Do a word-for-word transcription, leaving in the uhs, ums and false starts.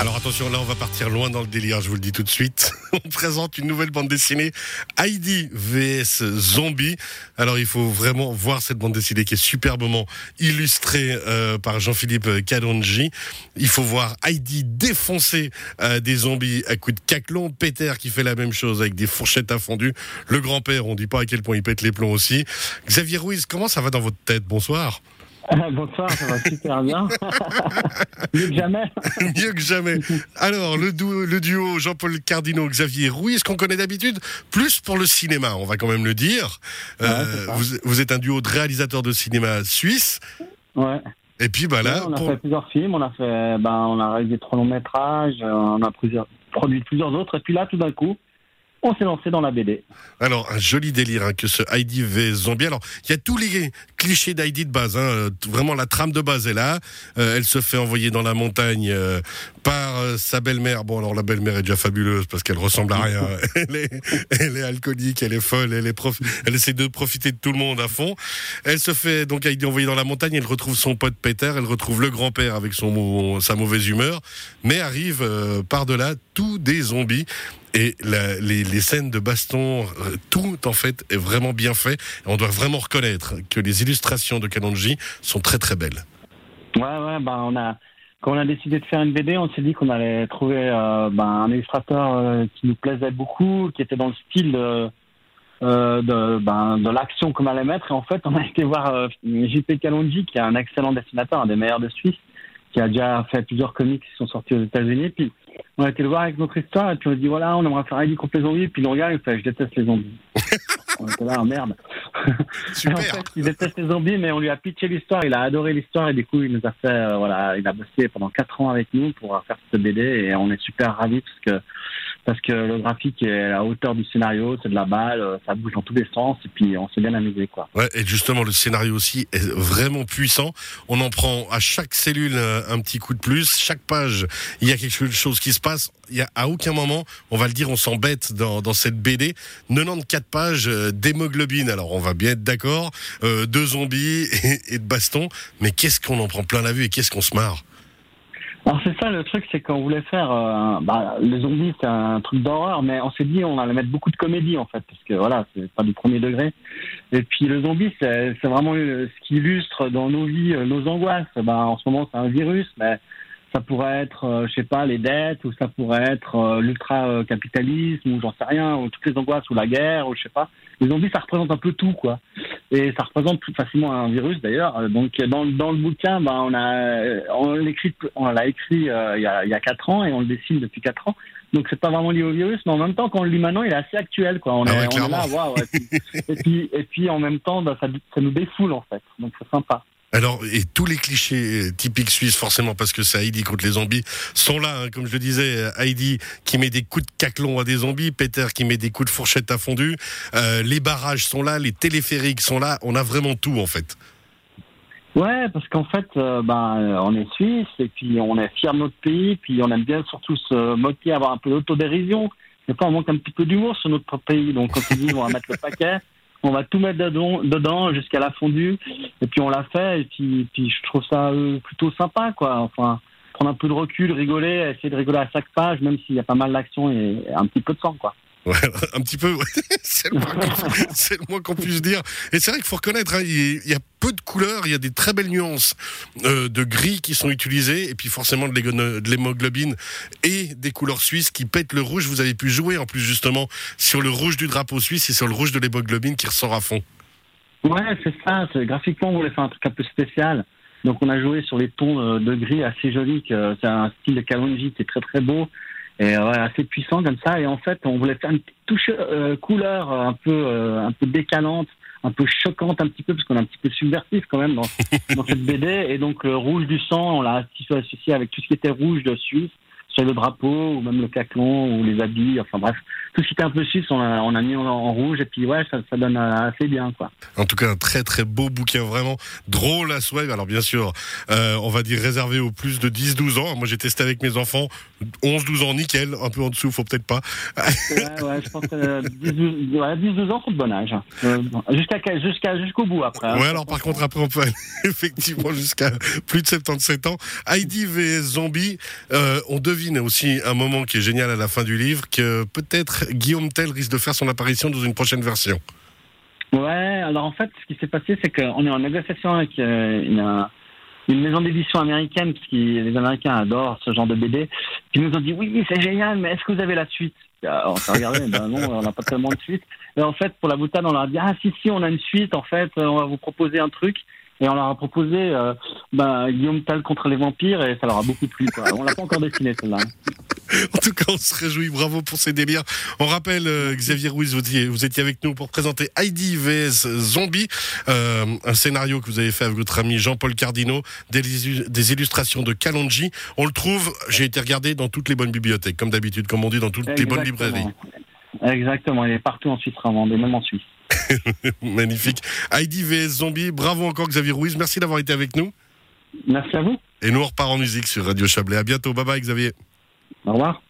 Alors attention, là on va partir loin dans le délire, je vous le dis tout de suite. On présente une nouvelle bande dessinée, Heidi vs Zombies. Alors il faut vraiment voir cette bande dessinée qui est superbement illustrée euh, par Jean-Philippe Kalonji. Il faut voir Heidi défoncer euh, des zombies à coups de caclon, Peter qui fait la même chose avec des fourchettes à fondu, le grand-père, on ne dit pas à quel point il pète les plombs aussi. Xavier Ruiz, comment ça va dans votre tête? Bonsoir. Bonsoir, ça va super bien. Mieux que jamais. Mieux que jamais. Alors, le duo, le duo Jean-Paul Cardino, Xavier Ruiz, qu'on connaît d'habitude, plus pour le cinéma, on va quand même le dire. Ouais, euh, vous, vous êtes un duo de réalisateurs de cinéma suisse. Ouais. Et puis, bah là. Ouais, on a pour... fait plusieurs films, on a, fait, bah, on a réalisé trois longs métrages, on a produit plusieurs autres, et puis là, tout d'un coup. On s'est lancé dans la B D. Alors, un joli délire hein, que ce Heidi vs Zombie. Alors, il y a tous les clichés d'Heidi de base. Hein. Vraiment, la trame de base est là. Euh, elle se fait envoyer dans la montagne euh, par euh, sa belle-mère. Bon, alors la belle-mère est déjà fabuleuse parce qu'elle ressemble à rien. Elle est, elle est alcoolique, elle est folle, elle, est profi- elle essaie de profiter de tout le monde à fond. Elle se fait donc Heidi envoyer dans la montagne. Elle retrouve son pote Peter. Elle retrouve le grand-père avec son, sa mauvaise humeur. Mais arrive euh, par-delà tous des zombies. Et la, les, les scènes de baston, tout en fait est vraiment bien fait. On doit vraiment reconnaître que les illustrations de Kalonji sont très très belles. Ouais ouais, bah on a quand on a décidé de faire une B D, on s'est dit qu'on allait trouver euh, bah, un illustrateur euh, qui nous plaisait beaucoup, qui était dans le style de euh, de, bah, de l'action qu'on allait mettre. Et en fait, on a été voir euh, J P Kalonji, qui est un excellent dessinateur, un des meilleurs de Suisse, qui a déjà fait plusieurs comics qui sont sortis aux États-Unis. Puis on a été le voir avec notre histoire et puis on a dit voilà, on aimerait faire Heidi contre les zombies. Puis le regard, il fait je déteste les zombies. On était là, merde. Super. En fait, il déteste les zombies, mais on lui a pitché l'histoire. Il a adoré l'histoire et du coup, il nous a fait euh, voilà, il a bossé pendant quatre ans avec nous pour faire cette B D et on est super ravis parce que parce que le graphique est à la hauteur du scénario, c'est de la balle, ça bouge dans tous les sens et puis on s'est bien amusé quoi. Ouais, et justement le scénario aussi est vraiment puissant. On en prend à chaque cellule un petit coup de plus, chaque page, il y a quelque chose qui se passe. Il y a à aucun moment, on va le dire, on s'embête dans, dans cette B D. quatre-vingt-quatorze pages d'hémoglobine, alors on va bien être d'accord, euh, de zombies et, et de bastons, mais qu'est-ce qu'on en prend plein la vue et qu'est-ce qu'on se marre? Alors c'est ça le truc, c'est qu'on voulait faire, euh, bah, les zombies c'est un truc d'horreur, mais on s'est dit on allait mettre beaucoup de comédie en fait, parce que voilà, c'est pas du premier degré. Et puis le zombie c'est, c'est vraiment ce qui illustre dans nos vies, nos angoisses. Bah, en ce moment c'est un virus, mais ça pourrait être, euh, je sais pas, les dettes, ou ça pourrait être euh, l'ultra-capitalisme, ou j'en sais rien, ou toutes les angoisses, ou la guerre, ou je sais pas. Les zombies, ça représente un peu tout, quoi. Et ça représente plus facilement un virus, d'ailleurs. Donc, dans, dans le bouquin, bah, on a, on l'écrit, on l'a écrit euh, il y a, il y a quatre ans, et on le dessine depuis quatre ans. Donc, c'est pas vraiment lié au virus, mais en même temps, quand on le lit maintenant, il est assez actuel, quoi. On, ah ouais, est, on est là, waouh. Ouais. Et puis, et puis, en même temps, bah, ça, ça nous défoule, en fait. Donc, c'est sympa. Alors, et tous les clichés typiques suisses, forcément, parce que c'est Heidi contre les zombies, sont là, hein, comme je le disais, Heidi qui met des coups de caclon à des zombies, Peter qui met des coups de fourchette à fondu, euh, les barrages sont là, les téléphériques sont là, on a vraiment tout, en fait. Ouais, parce qu'en fait, euh, bah, on est suisse, et puis on est fiers de notre pays, puis on aime bien surtout se moquer, avoir un peu d'autodérision. Des fois, on manque un petit peu d'humour sur notre pays, donc quand on dit, on va mettre le paquet. On va tout mettre dedans, dedans jusqu'à la fondue, et puis on l'a fait, et puis, puis je trouve ça euh, plutôt sympa, quoi. Enfin, prendre un peu de recul, rigoler, essayer de rigoler à chaque page, même s'il y a pas mal d'action et un petit peu de sang, quoi. Ouais, un petit peu, ouais. c'est, le moins c'est le moins qu'on puisse dire. Et c'est vrai qu'il faut reconnaître, hein, il y a peu de couleurs, il y a des très belles nuances euh, de gris qui sont utilisées, et puis forcément de l'hémoglobine et des couleurs suisses qui pètent le rouge. Vous avez pu jouer en plus justement sur le rouge du drapeau suisse et sur le rouge de l'hémoglobine qui ressort à fond. Ouais, c'est ça. C'est, graphiquement, on voulait faire un truc un peu spécial. Donc on a joué sur les tons de gris assez jolis. Que, c'est un style de Kalonji qui est très très beau. Et ouais, assez puissant comme ça. Et en fait, on voulait faire une petite touche euh, couleur un peu, euh, un peu décalante, un peu choquante un petit peu, parce qu'on est un petit peu subversif quand même dans, dans cette B D. Et donc, le rouge du sang, on l'a associé avec tout ce qui était rouge de Suisse, sur le drapeau, ou même le caclon, ou les habits, enfin bref. tout ce qui était un peu chiffre, on, on a mis en, en rouge, et puis ouais, ça, ça donne assez bien, quoi. En tout cas, un très très beau bouquin, vraiment drôle à souhait. Alors bien sûr, euh, on va dire réservé aux plus de dix douze ans. Moi j'ai testé avec mes enfants, onze douze ans, nickel, un peu en dessous, faut peut-être pas. Ouais, ouais, je pense que euh, dix douze ans, c'est de bon âge. Euh, jusqu'à, jusqu'à, jusqu'au bout, après. Hein, ouais, alors par contre, après, on peut aller effectivement jusqu'à plus de soixante-dix-sept ans. Heidi vs Zombies, euh, on devine aussi un moment qui est génial à la fin du livre, que peut-être Guillaume Tell risque de faire son apparition dans une prochaine version. Ouais, alors en fait, ce qui s'est passé, c'est qu'on est en négociation avec euh, une, une maison d'édition américaine, parce que les Américains adorent ce genre de B D, qui nous ont dit « Oui, c'est génial, mais est-ce que vous avez la suite ?» Alors, on s'est regardé, ben non, on n'a pas tellement de suite. Et en fait, pour la boutade, on leur a dit « Ah si, si, on a une suite, en fait, on va vous proposer un truc. » Et on leur a proposé euh, bah, Guillaume Tell contre les vampires, et ça leur a beaucoup plu, quoi. On l'a pas encore dessiné, celle-là. En tout cas, on se réjouit. Bravo pour ces délires. On rappelle, euh, Xavier Ruiz, vous étiez, vous étiez avec nous pour présenter Heidi vs Zombies, euh, un scénario que vous avez fait avec votre ami Jean-Paul Cardino, des, des illustrations de Kalonji. On le trouve, j'ai été regardé, dans toutes les bonnes bibliothèques, comme d'habitude, comme on dit, dans toutes Exactement. les bonnes librairies. Exactement, il est partout en Suisse romande, même en Suisse. Magnifique. Heidi vs Zombies, bravo encore Xavier Ruiz, merci d'avoir été avec nous. Merci à vous. Et nous on repart en musique sur Radio Chablais. À bientôt, bye bye Xavier. Au revoir.